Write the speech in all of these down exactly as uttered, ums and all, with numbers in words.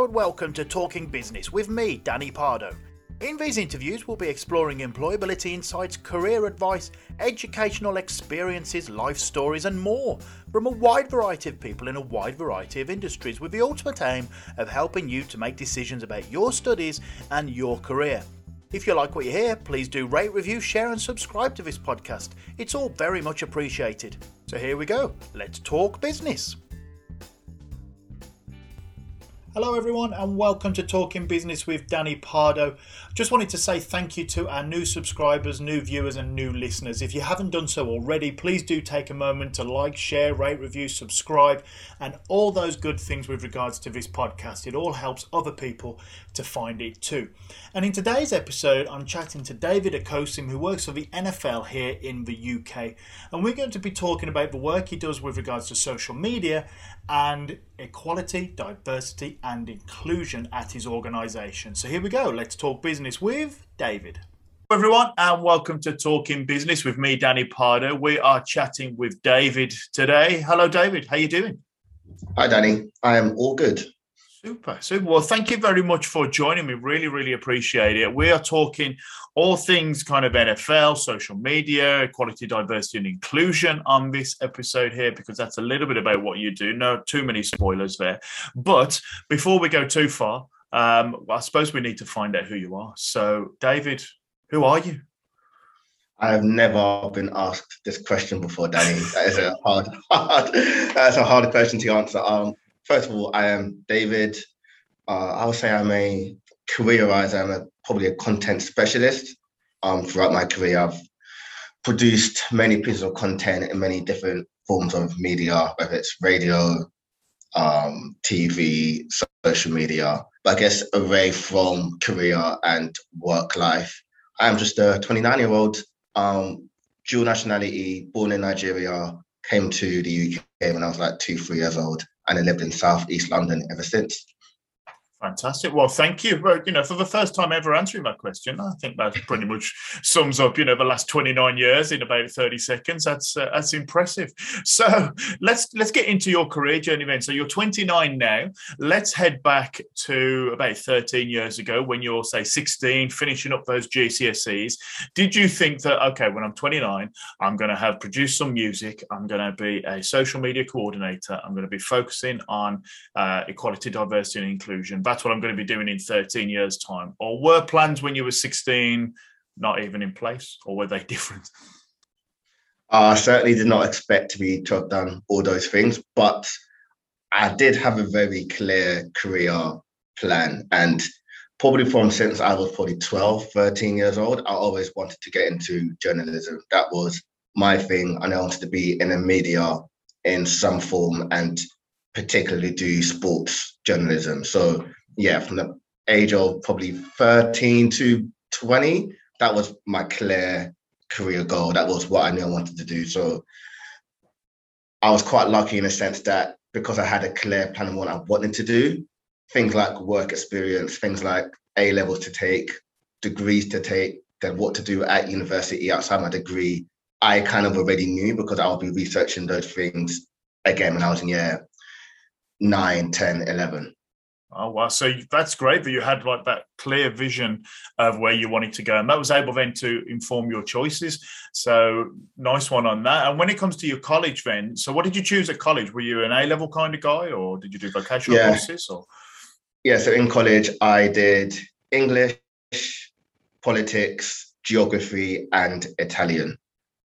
Hello and welcome to Talking Business with me, Danny Pardo. In these interviews, we'll be exploring employability insights, career advice, educational experiences, life stories and more from a wide variety of people in a wide variety of industries with the ultimate aim of helping you to make decisions about your studies and your career. If you like what you hear, please do rate, review, share and subscribe to this podcast. It's all very much appreciated. So here we go. Let's talk business. Hello everyone and welcome to Talking Business with Danny Pardo. Just wanted to say thank you to our new subscribers, new viewers and new listeners. If you haven't done so already, please do take a moment to like, share, rate, review, subscribe and all those good things with regards to this podcast. It all helps other people to find it too. And in today's episode, I'm chatting to David Akosim, who works for the N F L here in the U K. And we're going to be talking about the work he does with regards to social media and equality, diversity and inclusion at his organisation. So here we go. Let's talk business with David. Hello everyone and welcome to Talking Business with me, Danny Pardo. We are chatting with David today. Hello David, how are you doing? Hi Danny, I am all good. Super, super. Well, thank you very much for joining me. Really, really appreciate it. We are talking all things kind of N F L, social media, equality, diversity, and inclusion on this episode here, because that's a little bit about what you do. No too many spoilers there. But before we go too far, um, I suppose we need to find out who you are. So, David, who are you? I have never been asked this question before, Danny. That is a hard, hard, that's a hard question to answer. Um, First of all, I am David. Uh, I would say I'm a career-wise, I'm a, probably a content specialist. Um, throughout my career, I've produced many pieces of content in many different forms of media, whether it's radio, um, T V, social media. But I guess away from career and work life, I am just a twenty-nine-year-old, um, dual nationality, born in Nigeria, came to the U K when I was like two, three years old. And I lived in South East London ever since. Fantastic. Well, thank you. Well, you know, for the first time ever answering that question, I think that pretty much sums up, you know, the last twenty-nine years in about thirty seconds. That's uh, that's impressive. So let's let's get into your career journey then. So you're twenty-nine now. Let's head back to about thirteen years ago when you're, say, sixteen, finishing up those G C S Es. Did you think that, okay, when I'm twenty-nine, I'm going to have produced some music. I'm going to be a social media coordinator. I'm going to be focusing on uh, equality, diversity, and inclusion. That's what I'm going to be doing in thirteen years' time. Or were plans when you were sixteen not even in place, or were they different? I certainly did not expect to be to have done all those things, but I did have a very clear career plan. And probably from since I was probably twelve, thirteen years old, I always wanted to get into journalism. That was my thing. And I wanted to be in the media in some form and particularly do sports journalism. So yeah, from the age of probably thirteen to twenty, that was my clear career goal. That was what I knew I wanted to do. So I was quite lucky in a sense that because I had a clear plan of what I wanted to do, things like work experience, things like A-levels to take, degrees to take, then what to do at university outside my degree, I kind of already knew because I'll be researching those things again when I was in year nine, ten, eleven. Oh, wow. So that's great that you had like that clear vision of where you wanted to go. And that was able then to inform your choices. So nice one on that. And when it comes to your college then, so what did you choose at college? Were you an A-level kind of guy or did you do vocational yeah. courses? Or? Yeah, so in college, I did English, politics, geography, and Italian.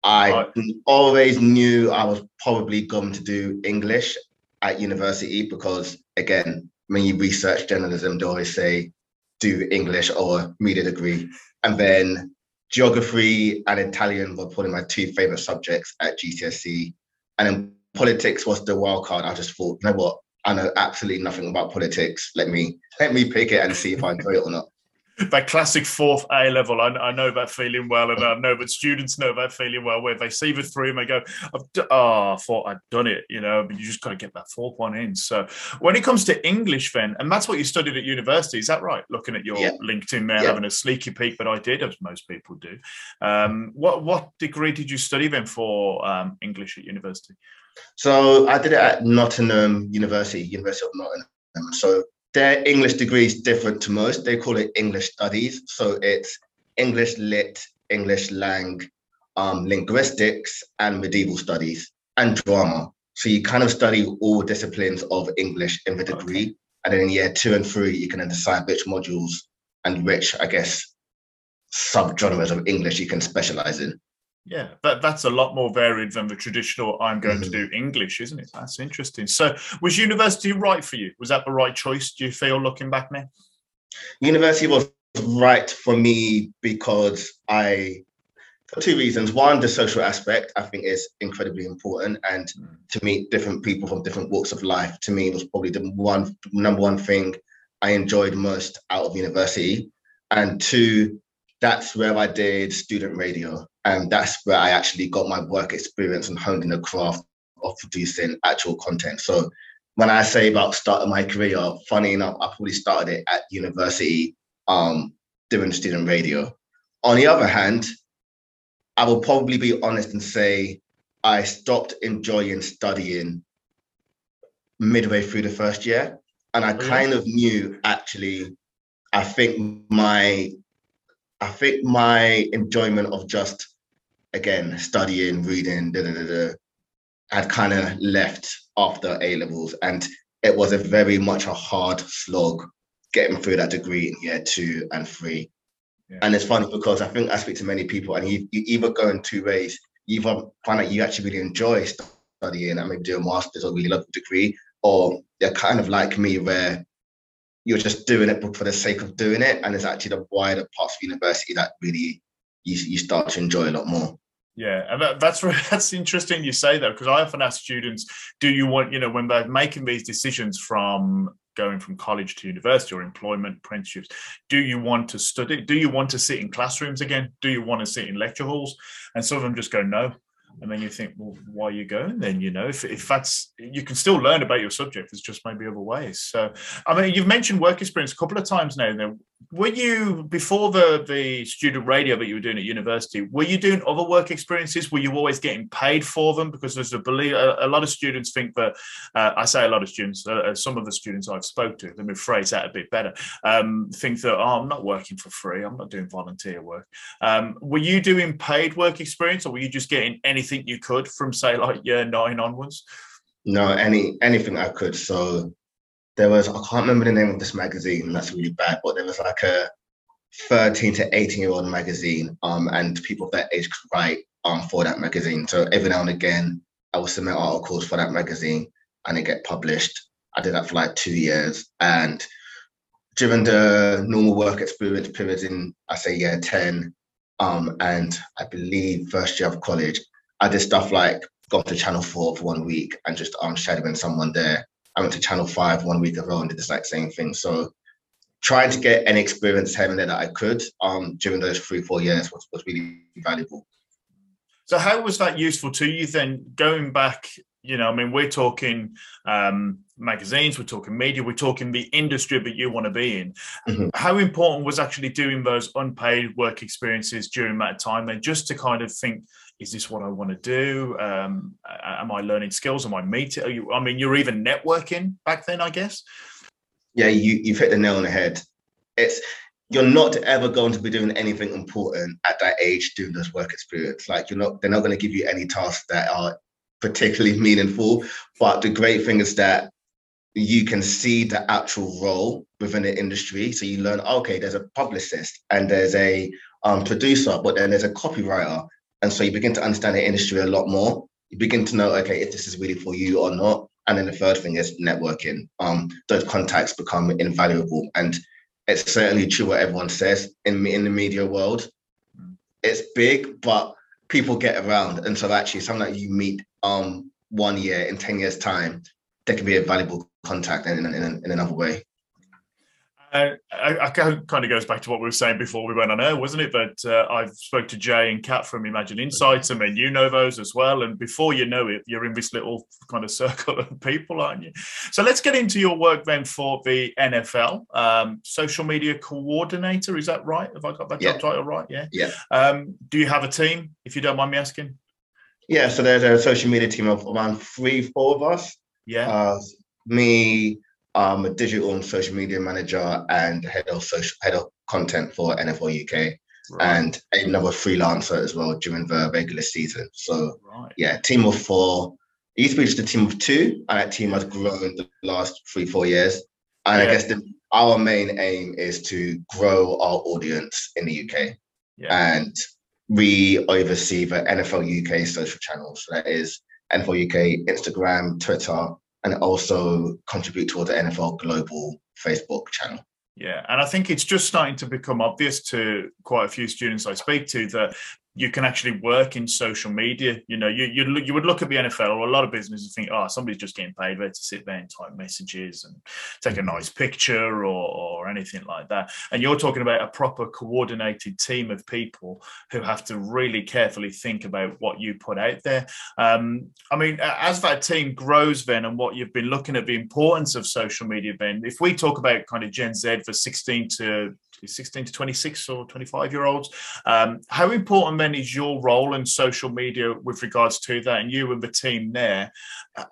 I right. always knew I was probably going to do English at university because, again, when you research journalism, they always say do English or media degree. And then geography and Italian were probably my two favourite subjects at G C S E. And then politics was the wild card. I just thought, you know what? I know absolutely nothing about politics. Let me let me pick it and see if I enjoy it or not. That classic fourth A level. I, I know that feeling well, and I know that students know that feeling well, where they see the three and they go, I've d- oh, I thought I'd done it, you know, but you just got to get that fourth one in. So when it comes to English then, and that's what you studied at university, is that right? Looking at your yeah. LinkedIn there, yeah. having a sneaky peek, but I did, as most people do. Um, what, what degree did you study then for um, English at university? So I did it at Nottingham University, University of Nottingham. So Their English degree is different to most. They call it English studies. So it's English lit, English lang, um, linguistics, and medieval studies, and drama. So you kind of study all disciplines of English in the degree. Okay. And then in year two and three, you can then decide which modules and which, I guess, subgenres of English you can specialize in. Yeah, that, that's a lot more varied than the traditional I'm going mm-hmm. to do English, isn't it? That's interesting. So was university right for you? Was that the right choice, do you feel, looking back now? University was right for me because I, for two reasons. One, the social aspect, I think, is incredibly important. And mm. to meet different people from different walks of life, to me, was probably the one number one thing I enjoyed most out of university. And two, that's where I did student radio. And that's where I actually got my work experience and honed in the craft of producing actual content. So when I say about starting my career, funny enough, I probably started it at university um, doing student radio. On the other hand, I will probably be honest and say I stopped enjoying studying midway through the first year. And I kind of knew, actually, I think my... I think my enjoyment of just, again, studying, reading, da da da da, had kind of left after A-levels. And it was a very much a hard slog getting through that degree in year two and three. Yeah. And it's funny because I think I speak to many people, and you, you either go in two ways. You either find out you actually really enjoy studying and maybe do a master's or really love the degree, or they're kind of like me where you're just doing it for the sake of doing it. And it's actually the wider parts of university that really you, you start to enjoy a lot more. Yeah, and that, that's that's interesting you say that, because I often ask students, do you want, you know, when they're making these decisions from going from college to university or employment, apprenticeships, do you want to study? Do you want to sit in classrooms again? Do you want to sit in lecture halls? And some of them just go, no. And then you think, well, why are you going then? You know, if, if that's, you can still learn about your subject, there's just maybe other ways. So, I mean, you've mentioned work experience a couple of times now. Then, were you, before the, the student radio that you were doing at university, were you doing other work experiences? Were you always getting paid for them? Because there's a belief, a, a lot of students think that, uh, I say a lot of students, uh, some of the students I've spoke to, let me phrase that a bit better, um, think that, oh, I'm not working for free, I'm not doing volunteer work. Um, were you doing paid work experience, or were you just getting any anything you could from, say, like year nine onwards? No, any anything I could. So there was, I can't remember the name of this magazine, that's really bad, but there was like a thirteen to eighteen year old magazine, um, and people of that age could write um, for that magazine. So every now and again, I would submit articles for that magazine and it get published. I did that for like two years. And during the normal work experience periods in, I say year ten, um, and I believe first year of college, I did stuff like gone to Channel four for one week and just um, shadowing someone there. I went to Channel five one week ago and did the like, same thing. So trying to get any experience here and there that I could um, during those three, four years was, was really valuable. So how was that useful to you then, going back? You know, I mean, we're talking um, magazines, we're talking media, we're talking the industry that you want to be in. Mm-hmm. How important was actually doing those unpaid work experiences during that time then, just to kind of think, is this what I want to do? Um, am I learning skills? Am I meeting? Are you, I mean, you're even networking back then, I guess. Yeah, you, you've hit the nail on the head. It's you're not ever going to be doing anything important at that age doing this work experience. Like you're not, they're not going to give you any tasks that are particularly meaningful. But the great thing is that you can see the actual role within the industry. So you learn, okay, there's a publicist and there's a um, producer, but then there's a copywriter. And so you begin to understand the industry a lot more. You begin to know, okay, if this is really for you or not. And then the third thing is networking. Um, those contacts become invaluable. And it's certainly true what everyone says in, in the media world. It's big, but people get around. And so actually someone that you meet um, one year in ten years time, they can be a valuable contact in, in, in, in another way. Uh, I, I kind of goes back to what we were saying before we went on air, wasn't it? But uh, I've spoke to Jay and Kat from Imagine Insights. I mean, you know those as well. And before you know it, you're in this little kind of circle of people, aren't you? So let's get into your work then for the N F L. Um, social media coordinator, is that right? Have I got that yeah. job title right? Yeah. Yeah. Um, do you have a team, if you don't mind me asking? Yeah, so there's a social media team of around three, four of us. Yeah. Uh, me... I'm a digital and social media manager and head of social, head of content for N F L U K. Right. And another freelancer as well during the regular season. So, right. yeah, team of four. It used to be just a team of two, and that team has grown the last three, four years. And yeah. I guess the, our main aim is to grow our audience in the U K. Yeah. And we oversee the N F L U K social channels. So that is N F L U K, Instagram, Twitter, and also contribute towards the N F L Global Facebook channel. Yeah, and I think it's just starting to become obvious to quite a few students I speak to that you can actually work in social media. You know, you you, look, you would look at the N F L or a lot of businesses and think, oh, somebody's just getting paid there to sit there and type messages and take a nice picture or, or anything like that. And you're talking about a proper coordinated team of people who have to really carefully think about what you put out there. Um, I mean, as that team grows then and what you've been looking at, the importance of social media then, if we talk about kind of Gen Z for sixteen to sixteen to twenty-six or twenty-five year olds, um, how important then is your role in social media with regards to that, and you and the team there?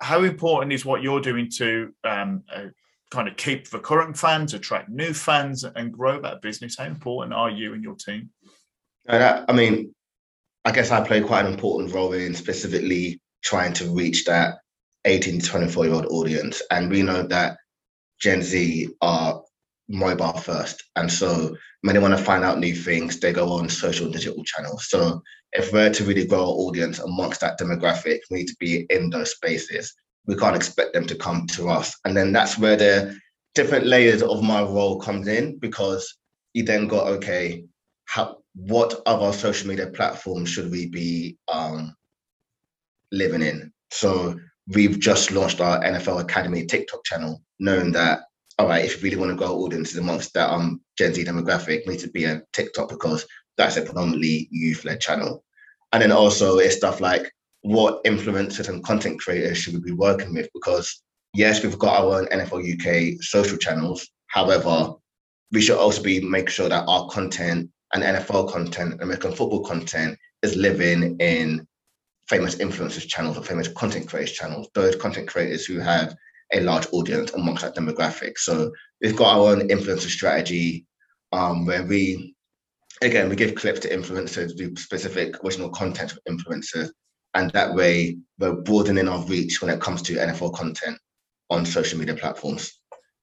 How important is what you're doing to um, uh, kind of keep the current fans, attract new fans, and grow that business? How important are you and your team? And I, I mean, I guess I play quite an important role in specifically trying to reach that eighteen to twenty-four year old audience, and we know that Gen Z are mobile first, and so when they want to find out new things, they go on social digital channels. So if we're to really grow our audience amongst that demographic, we need to be in those spaces. We can't expect them to come to us. And then that's where the different layers of my role comes in, because you then got, okay, how, what other social media platforms should we be um living in? So we've just launched our N F L Academy TikTok channel, knowing that, all right, if you really want to grow audiences amongst that um, Gen Z demographic, we need to be on TikTok, because that's a predominantly youth-led channel. And then also it's stuff like what influencers and content creators should we be working with? Because yes, we've got our own N F L U K social channels. However, we should also be making sure that our content and N F L content, American football content, is living in famous influencers channels or famous content creators channels, those content creators who have a large audience amongst that demographic. So we've got our own influencer strategy, um, where we, again, we give clips to influencers, do specific original content with influencers, and that way we're broadening our reach when it comes to N F L content on social media platforms.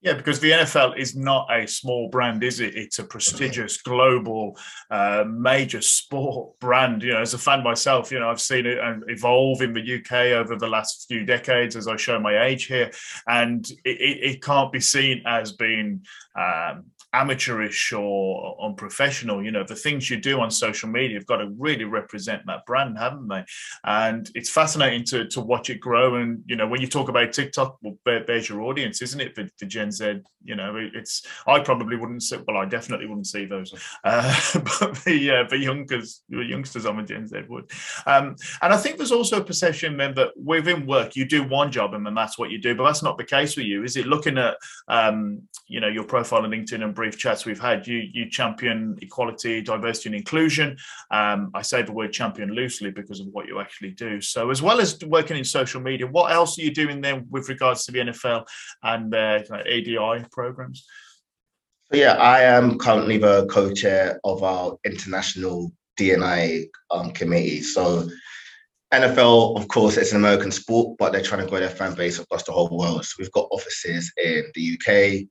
Yeah, because the N F L is not a small brand, is it? It's a prestigious, global, uh, major sport brand. You know, as a fan myself, you know, I've seen it evolve in the U K over the last few decades, as I show my age here, and it, it, it can't be seen as being um, amateurish or unprofessional. You know, the things you do on social media have got to really represent that brand, haven't they? And it's fascinating to to watch it grow. And you know, when you talk about TikTok, well, there, there's your audience, isn't it, for, for Gen Z? You know, it's I probably wouldn't see, well, I definitely wouldn't see those, uh, but the uh, the youngsters, the youngsters on the Gen Z would. Um, and I think there's also a perception then that within work you do one job and then that's what you do, but that's not the case with you, is it? Looking at um, you know, your profile on LinkedIn and brief chats we've had, you you champion equality, diversity and inclusion. um I say the word champion loosely because of what you actually do. So as well as working in social media, what else are you doing then with regards to the N F L and their uh, A D I programs? Yeah, I am currently the co-chair of our international D and I um, committee. So N F L, of course, it's an American sport, but they're trying to grow their fan base across the whole world. So we've got offices in the U K,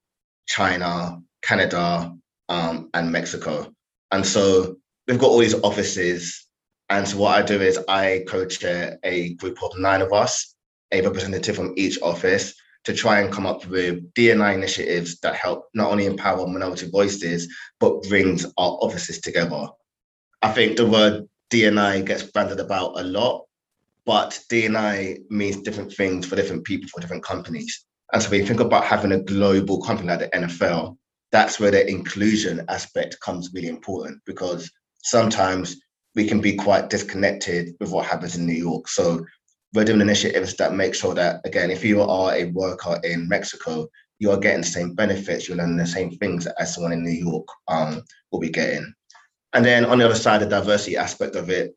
China, Canada, um, and Mexico. And so we've got all these offices. And so what I do is I co-chair a group of nine of us, a representative from each office, to try and come up with D and I initiatives that help not only empower minority voices, but brings our offices together. I think the word D and I gets branded about a lot, but D and I means different things for different people, for different companies. And so when you think about having a global company like the N F L, that's where the inclusion aspect comes really important, because sometimes we can be quite disconnected with what happens in New York. So we're doing initiatives that make sure that, again, if you are a worker in Mexico, you are getting the same benefits, you're learning the same things as someone in New York um, will be getting. And then on the other side, the diversity aspect of it,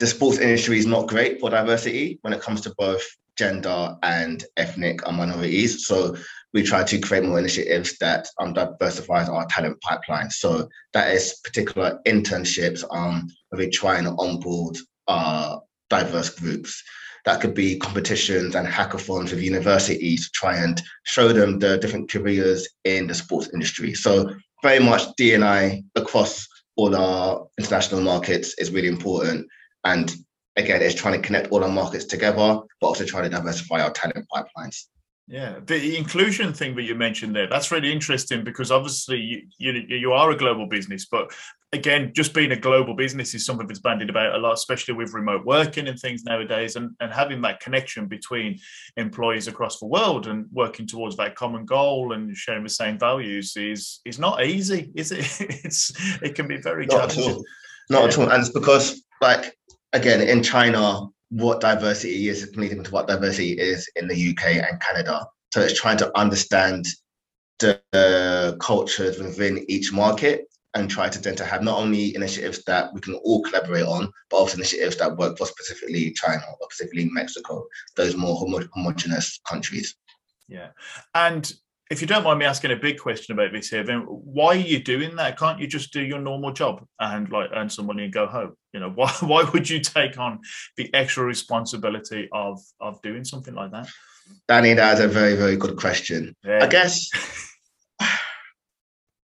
the sports industry is not great for diversity when it comes to both gender and ethnic minorities. So we try to create more initiatives that um, diversifies our talent pipeline. So that is particular internships um, where we try and onboard uh, diverse groups. That could be competitions and hackathons with universities to try and show them the different careers in the sports industry. So very much D and I across all our international markets is really important. And again, it's trying to connect all our markets together, but also trying to diversify our talent pipelines. Yeah, the inclusion thing that you mentioned there, that's really interesting, because obviously you, you, you are a global business, but again, just being a global business is something that's bandied about a lot, especially with remote working and things nowadays, and, and having that connection between employees across the world and working towards that common goal and sharing the same values is is not easy, is it? It's It can be very not challenging. At all. Not yeah. at all. And it's because, like, again, in China, what diversity is is completely to what diversity is in the U K and Canada. So it's trying to understand the uh, cultures within each market and try to then to have not only initiatives that we can all collaborate on, but also initiatives that work for specifically China or specifically Mexico, those more homo- homogenous countries. Yeah. And if you don't mind me asking a big question about this here, then why are you doing that? Can't you just do your normal job and like earn some money and go home? You know, why why would you take on the extra responsibility of of doing something like that? Danny, that is a very, very good question. Yeah. I guess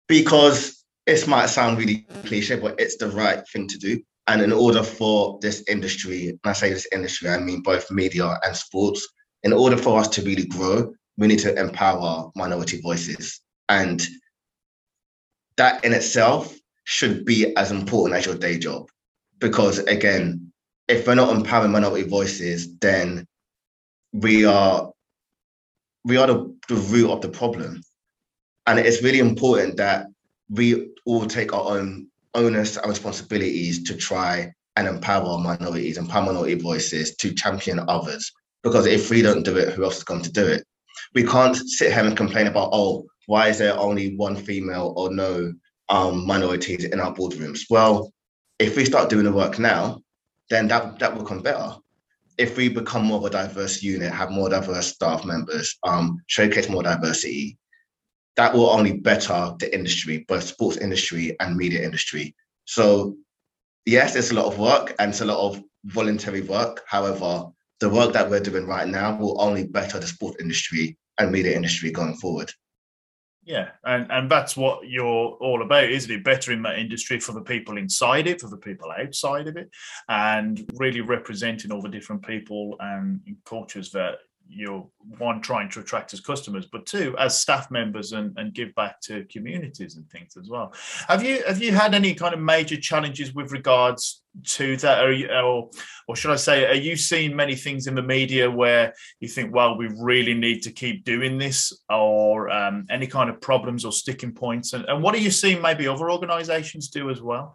because this might sound really cliche, but it's the right thing to do. And in order for this industry, and I say this industry, I mean both media and sports, in order for us to really grow, we need to empower minority voices. And that in itself should be as important as your day job. Because again, if we're not empowering minority voices, then we are we are the, the root of the problem. And it's really important that we all take our own onus and responsibilities to try and empower minorities, empower minority voices to champion others. Because if we don't do it, who else is going to do it? We can't sit here and complain about, oh, why is there only one female or no um, minorities in our boardrooms? Well, if we start doing the work now, then that, that will come better. If we become more of a diverse unit, have more diverse staff members, um, showcase more diversity, that will only better the industry, both sports industry and media industry. So yes, it's a lot of work and it's a lot of voluntary work. However, the work that we're doing right now will only better the sport industry and media industry going forward. Yeah, and, and that's what you're all about, isn't it? Bettering that industry for the people inside it, for the people outside of it, and really representing all the different people and cultures that you're, one, trying to attract as customers, but two, as staff members, and, and give back to communities and things as well. Have you have you had any kind of major challenges with regards to that, or, or, or should I say, are you seeing many things in the media where you think, well, we really need to keep doing this, or um, any kind of problems or sticking points? And, and what are you seeing maybe other organisations do as well?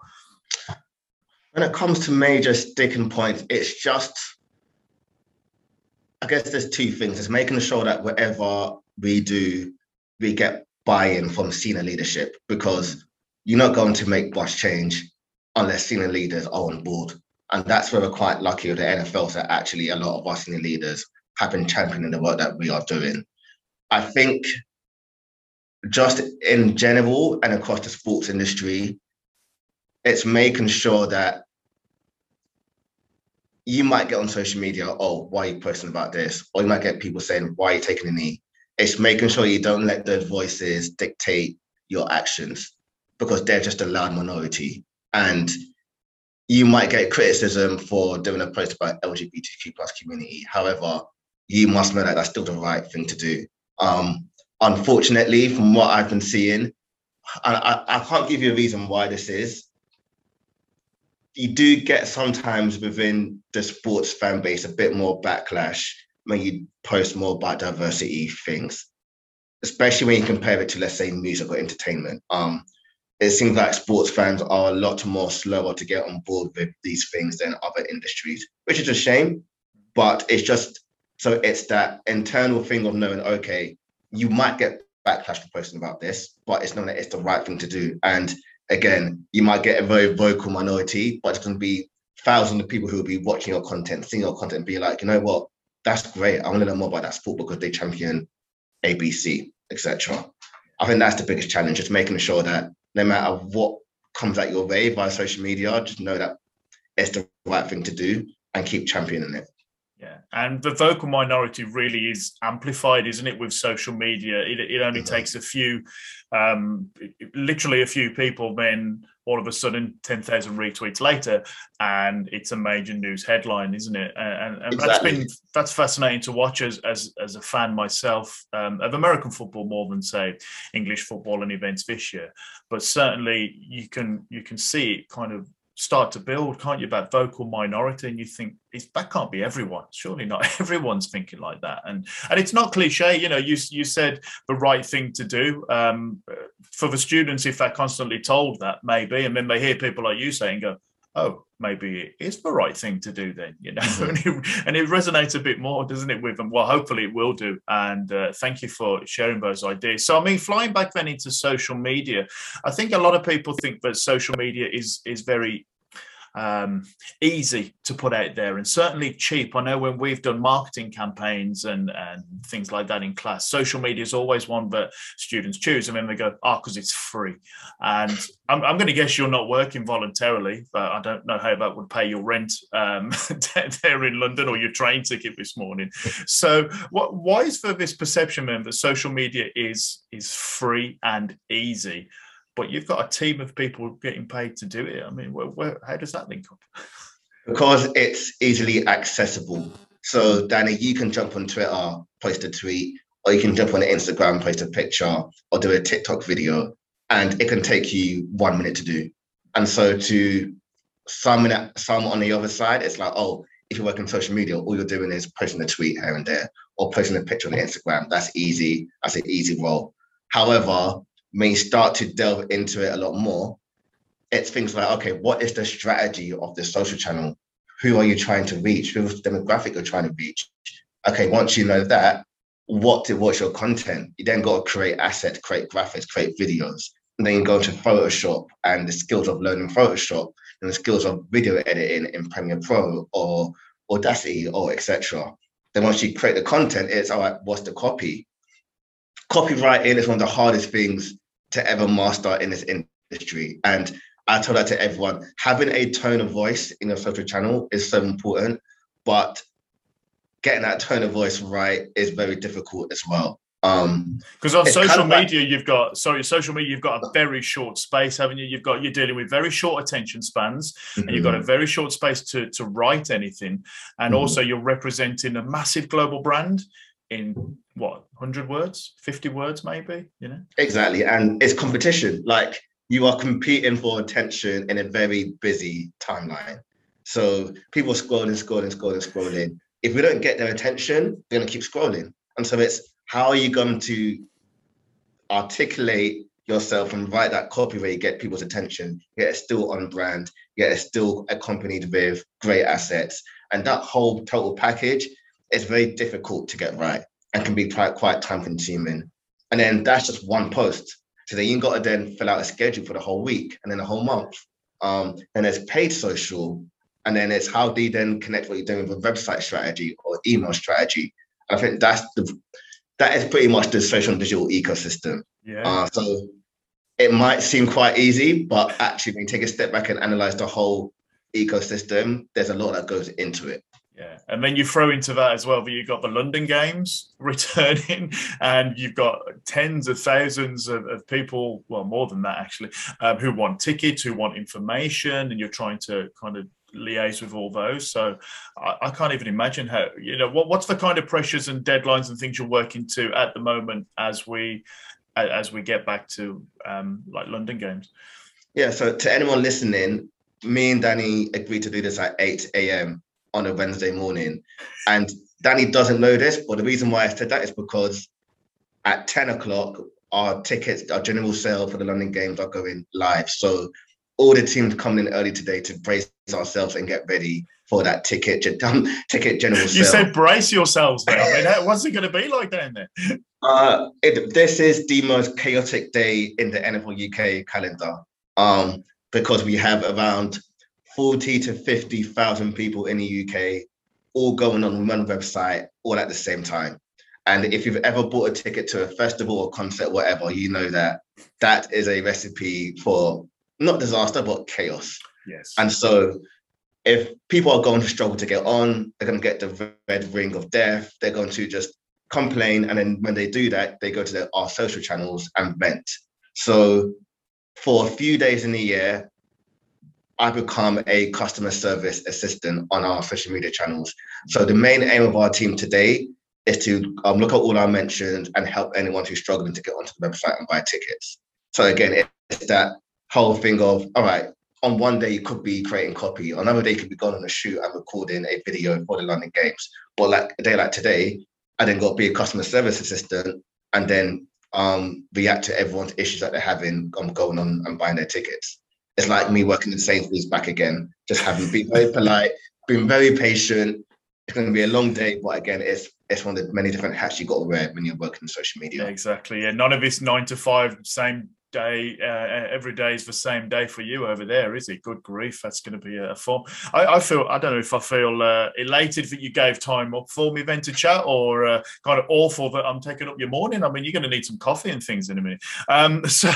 When it comes to major sticking points, it's just, I guess there's two things. It's making sure that whatever we do, we get buy-in from senior leadership, because you're not going to make much change unless senior leaders are on board. And that's where we're quite lucky with the N F L, that actually a lot of our senior leaders have been championing the work that we are doing. I think just in general and across the sports industry, it's making sure that you might get on social media, oh, why are you posting about this? Or you might get people saying, why are you taking a knee? It's making sure you don't let those voices dictate your actions, because they're just a loud minority. And you might get criticism for doing a post about L G B T Q plus community. However, you must know that that's still the right thing to do. Um, unfortunately, from what I've been seeing, and I, I can't give you a reason why this is, you do get sometimes within the sports fan base a bit more backlash when you post more about diversity things, especially when you compare it to, let's say, music or entertainment. Um, it seems like sports fans are a lot more slower to get on board with these things than other industries, which is a shame, but it's just, so it's that internal thing of knowing, okay, you might get backlash for posting about this, but it's not that it's the right thing to do. And again, you might get a very vocal minority, but it's going to be thousands of people who will be watching your content, seeing your content, and be like, you know what, that's great. I want to learn more about that sport because they champion A B C, et cetera. I think that's the biggest challenge, just making sure that no matter what comes at your way via social media, just know that it's the right thing to do and keep championing it. Yeah, and the vocal minority really is amplified, isn't it, with social media? It, it only mm-hmm. takes a few, um, literally a few people, then all of a sudden ten thousand retweets later, and it's a major news headline, isn't it? And, and exactly. that's been that's fascinating to watch as as, as a fan myself um, of American football more than, say, English football and events this year. But certainly you can you can see it kind of start to build, can't you, about vocal minority? And you think that can't be everyone. Surely not everyone's thinking like that. And and it's not cliche, you know. You you said the right thing to do um, for the students. If they're constantly told that, maybe, and then they hear people like you saying, "Go, oh, maybe it is the right thing to do." Then you know, and, it, and it resonates a bit more, doesn't it? With them, well, hopefully it will do. And uh, thank you for sharing those ideas. So, I mean, flying back then into social media, I think a lot of people think that social media is is very um easy to put out there and certainly cheap. I know when we've done marketing campaigns and and things like that in class, social media is always one that students choose, and then they go, oh, because it's free. And I'm, I'm going to guess you're not working voluntarily, but I don't know how that would pay your rent um there in London or your train ticket this morning. So what why is there this perception then that social media is is free and easy? But you've got a team of people getting paid to do it. I mean, where, where, how does that link up? Because it's easily accessible. So, Danny, you can jump on Twitter, post a tweet, or you can jump on Instagram, post a picture, or do a TikTok video, and it can take you one minute to do. And so to some, some on the other side, it's like, oh, if you work in social media, all you're doing is posting a tweet here and there, or posting a picture on Instagram. That's easy. That's an easy role. However, when you start to delve into it a lot more, it's things like, okay, what is the strategy of this social channel? Who are you trying to reach? Who's the demographic you're trying to reach? Okay, once you know that, what to, what's your content? You then got to create assets, create graphics, create videos. And then you go to Photoshop and the skills of learning Photoshop and the skills of video editing in Premiere Pro or Audacity or et cetera. Then once you create the content, it's all right, what's the copy? Copywriting is one of the hardest things to ever master in this industry. And I tell that to everyone, having a tone of voice in your social channel is so important, but getting that tone of voice right is very difficult as well. Um, because on social kind of media, like, you've got, sorry, social media, you've got a very short space, haven't you? You've got, you're dealing with very short attention spans, mm-hmm. and you've got a very short space to, to write anything. And mm-hmm. also you're representing a massive global brand in what, one hundred words, fifty words maybe, you know? Exactly, and it's competition. Like, you are competing for attention in a very busy timeline. So people scrolling, scrolling, scrolling, scrolling. If we don't get their attention, they're gonna keep scrolling. And so it's, how are you going to articulate yourself and write that copy where you get people's attention, yet it's still on brand, yet it's still accompanied with great assets. And that whole total package, it's very difficult to get right and can be quite, quite time consuming. And then that's just one post. So then you've got to then fill out a schedule for the whole week and then the whole month. Um, and there's paid social. And then it's how do you then connect what you're doing with a website strategy or email strategy. I think that's the, that is pretty much the social and digital ecosystem. Yeah. Uh, so it might seem quite easy, but actually when you take a step back and analyze the whole ecosystem, there's a lot that goes into it. Yeah, and then you throw into that as well that you've got the London Games returning and you've got tens of thousands of, of people, well, more than that actually, um, who want tickets, who want information, and you're trying to kind of liaise with all those. So I, I can't even imagine how, you know, what, what's the kind of pressures and deadlines and things you're working to at the moment as we, as we get back to um, like London Games? Yeah, so to anyone listening, me and Danny agreed to do this at eight a m on a Wednesday morning. And Danny doesn't know this, but the reason why I said that is because at ten o'clock, our tickets, our general sale for the London Games are going live. So all the teams coming in early today to brace ourselves and get ready for that ticket, ticket general sale. You said brace yourselves now. I mean, what's it going to be like down there? Uh, it, this is the most chaotic day in the N F L U K calendar um, because we have around forty to fifty thousand people in the U K all going on one website all at the same time. And if you've ever bought a ticket to a festival or concert, whatever, you know that that is a recipe for not disaster, but chaos. Yes. And so if people are going to struggle to get on, they're going to get the red ring of death. They're going to just complain. And then when they do that, they go to their, our social channels and vent. So for a few days in the year, I become a customer service assistant on our social media channels. So the main aim of our team today is to um, look at all I mentioned and help anyone who's struggling to get onto the website and buy tickets. So again, it's that whole thing of, all right, on one day you could be creating copy, another day you could be going on a shoot and recording a video for the London Games. But like a day like today, I then got to be a customer service assistant and then um, react to everyone's issues that they're having um, going on and buying their tickets. It's like me working in Sainsbury's back again, just having been very polite, been very patient. It's going to be a long day, but again, it's it's one of the many different hats you got to wear when you're working in social media. Exactly. Yeah, none of this nine to five, same day, uh, every day is the same day for you over there, is it? Good grief, that's going to be a form. I, I feel, I don't know if I feel uh, elated that you gave time up for me then to chat, or uh, kind of awful that I'm taking up your morning. I mean, you're going to need some coffee and things in a minute. Um, so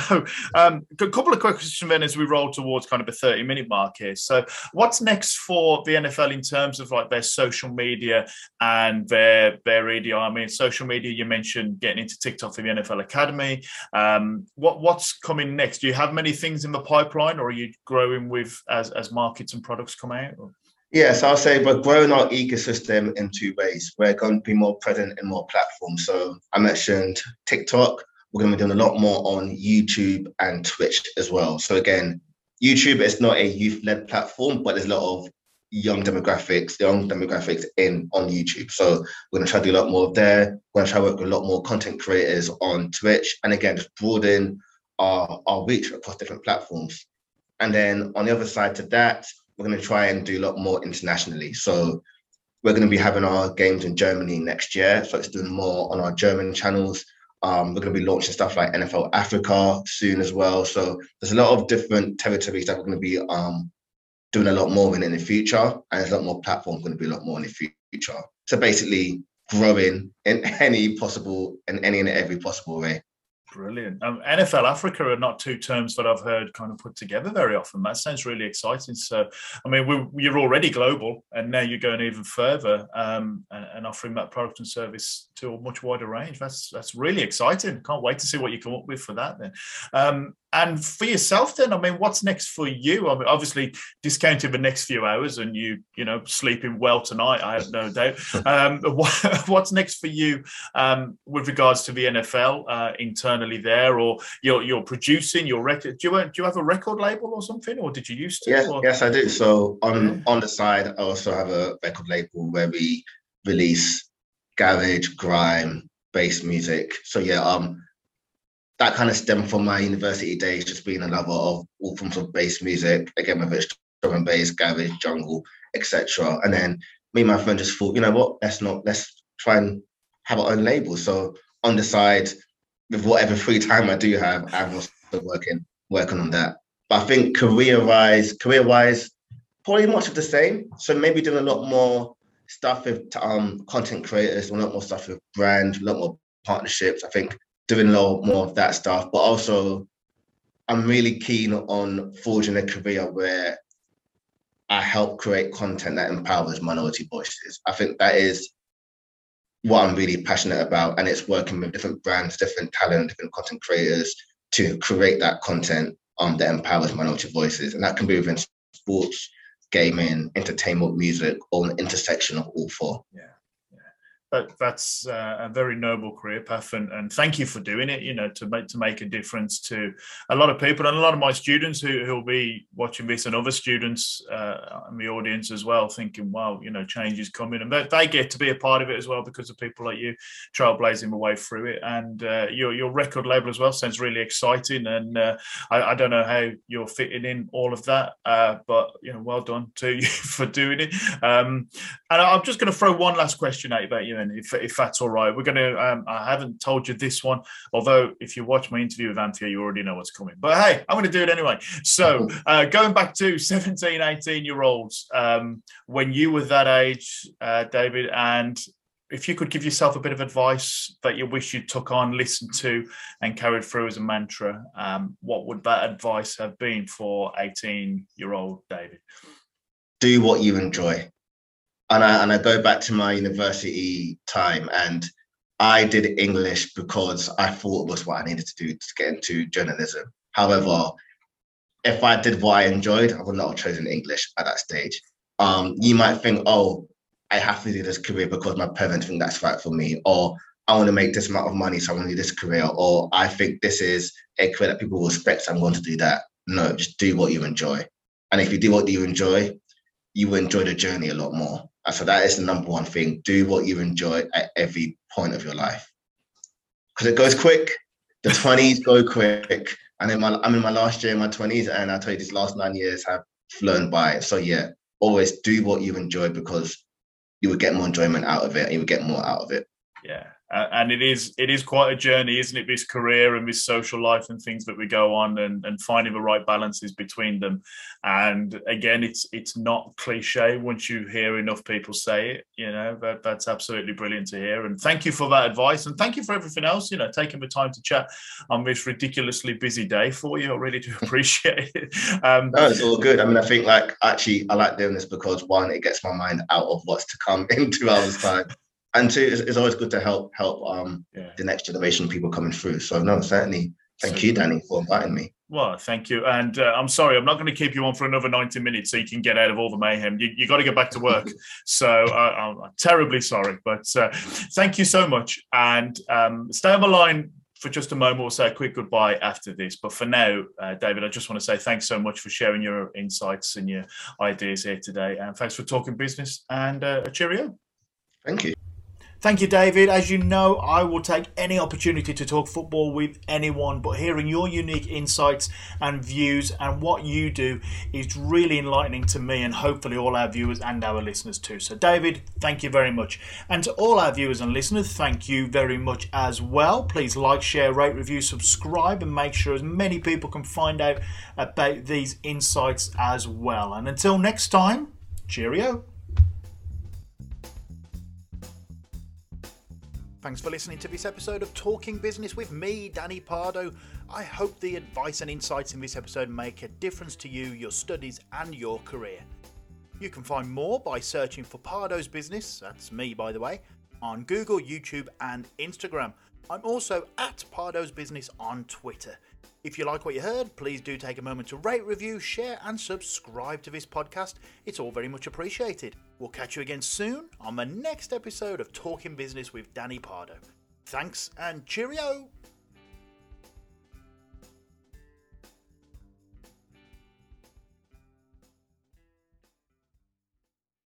um, a couple of quick questions then as we roll towards kind of a thirty minute mark here. So what's next for the N F L in terms of like their social media and their, their radio? I mean, social media, you mentioned getting into TikTok for the N F L Academy. Um, what, what's coming next? Do you have many things in the pipeline, or are you growing with as as markets and products come out? Or? Yes, I'll say we're growing our ecosystem in two ways. We're going to be more present in more platforms. So I mentioned TikTok. We're going to be doing a lot more on YouTube and Twitch as well. So again, YouTube is not a youth-led platform, but there's a lot of young demographics, young demographics in on YouTube. So we're going to try to do a lot more there. We're going to try to work with a lot more content creators on Twitch, and again, just broaden Our, our reach across different platforms. And then on the other side to that, we're going to try and do a lot more internationally. So we're going to be having our games in Germany next year. So it's doing more on our German channels. Um, we're going to be launching stuff like N F L Africa soon as well. So there's a lot of different territories that we're going to be um, doing a lot more in in the future. And there's a lot more platforms going to be a lot more in the future. So basically growing in any possible, in any and every possible way. Brilliant. Um, N F L Africa are not two terms that I've heard kind of put together very often. That sounds really exciting. So, I mean, we're, you're already global, and now you're going even further um, and, and offering that product and service to a much wider range. That's that's really exciting. Can't wait to see what you come up with for that then. Um, and for yourself then, I mean, what's next for you? I mean, obviously discounting the next few hours and you, you know, sleeping well tonight, I have no doubt. Um, what, what's next for you um, with regards to the N F L uh, internally there, or you're, you're producing your record? Do you, do you have a record label or something, or did you used to? Yes, yes I do. So on, on the side, I also have a record label where we release garage, grime, bass music. So yeah, um, that kind of stemmed from my university days, just being a lover of all forms of bass music, again, whether it's drum and bass, garage, jungle, et cetera. And then me and my friend just thought, you know what, let's not, let's try and have our own label. So on the side, with whatever free time I do have, I'm also working, working on that. But I think career-wise, career-wise, probably much of the same. So maybe doing a lot more stuff with um, content creators, a lot more stuff with brand, a lot more partnerships. I think doing a lot more of that stuff, but also I'm really keen on forging a career where I help create content that empowers minority voices. I think that is what I'm really passionate about, and it's working with different brands, different talent, different content creators to create that content um, that empowers minority voices. And that can be within sports, gaming, entertainment, music, or an intersection of all four. Yeah. That's a very noble career path, and, and thank you for doing it, you know, to make to make a difference to a lot of people, and a lot of my students who will be watching this, and other students uh, in the audience as well, thinking, wow, you know, change is coming, and they, they get to be a part of it as well because of people like you trailblazing the way through it. And uh, your, your record label as well sounds really exciting, and uh, I, I don't know how you're fitting in all of that, uh, but, you know, well done to you for doing it. Um, and I'm just going to throw one last question at you about you. If, if that's all right, we're going to, um, I haven't told you this one, although if you watch my interview with Anthony, you already know what's coming. But hey, I'm going to do it anyway. So uh, going back to seventeen, eighteen-year-olds, um, when you were that age, uh, David, and if you could give yourself a bit of advice that you wish you took on, listened to, and carried through as a mantra, um, what would that advice have been for eighteen-year-old David? Do what you enjoy. And I, and I go back to my university time, and I did English because I thought it was what I needed to do to get into journalism. However, if I did what I enjoyed, I would not have chosen English at that stage. Um, you might think, oh, I have to do this career because my parents think that's right for me, or I want to make this amount of money, so I want to do this career, or I think this is a career that people will respect, so I'm going to do that. No, just do what you enjoy. And if you do what you enjoy, you will enjoy the journey a lot more. And so that is the number one thing. Do what you enjoy at every point of your life. Because it goes quick. The twenties go quick. And in my, I'm in my last year in my twenties, and I tell you, these last nine years have flown by. So yeah, always do what you enjoy, because you would get more enjoyment out of it, and you would get more out of it. Yeah, and it is it is quite a journey, isn't it? This career and this social life and things that we go on, and, and finding the right balances between them. And again, it's it's not cliche once you hear enough people say it. You know, that, that's absolutely brilliant to hear. And thank you for that advice, and thank you for everything else. You know, taking the time to chat on this ridiculously busy day for you, I really do appreciate it. Um, no, it's all good. I mean, I think like actually, I like doing this because one, it gets my mind out of what's to come in two hours' time. And two, it's, it's always good to help help um, yeah. the next generation of people coming through. So no, certainly. Thank so, you, Danny, for inviting me. Well, thank you. And uh, I'm sorry, I'm not going to keep you on for another ninety minutes so you can get out of all the mayhem. You, you got to go back to work. So uh, I'm terribly sorry. But uh, thank you so much. And um, stay on the line for just a moment. We'll say a quick goodbye after this. But for now, uh, David, I just want to say thanks so much for sharing your insights and your ideas here today. And thanks for talking business, and uh, a cheerio. Thank you. Thank you, David. As you know, I will take any opportunity to talk football with anyone, but hearing your unique insights and views and what you do is really enlightening to me, and hopefully all our viewers and our listeners too. So, David, thank you very much. And to all our viewers and listeners, thank you very much as well. Please like, share, rate, review, subscribe, and make sure as many people can find out about these insights as well. And until next time, cheerio. Thanks for listening to this episode of Talking Business with me, Danny Pardo. I hope the advice and insights in this episode make a difference to you, your studies, and your career. You can find more by searching for Pardo's Business, that's me by the way, on Google, YouTube, and Instagram. I'm also at Pardo's Business on Twitter. If you like what you heard, please do take a moment to rate, review, share, and subscribe to this podcast. It's all very much appreciated. We'll catch you again soon on the next episode of Talking Business with Danny Pardo. Thanks and cheerio!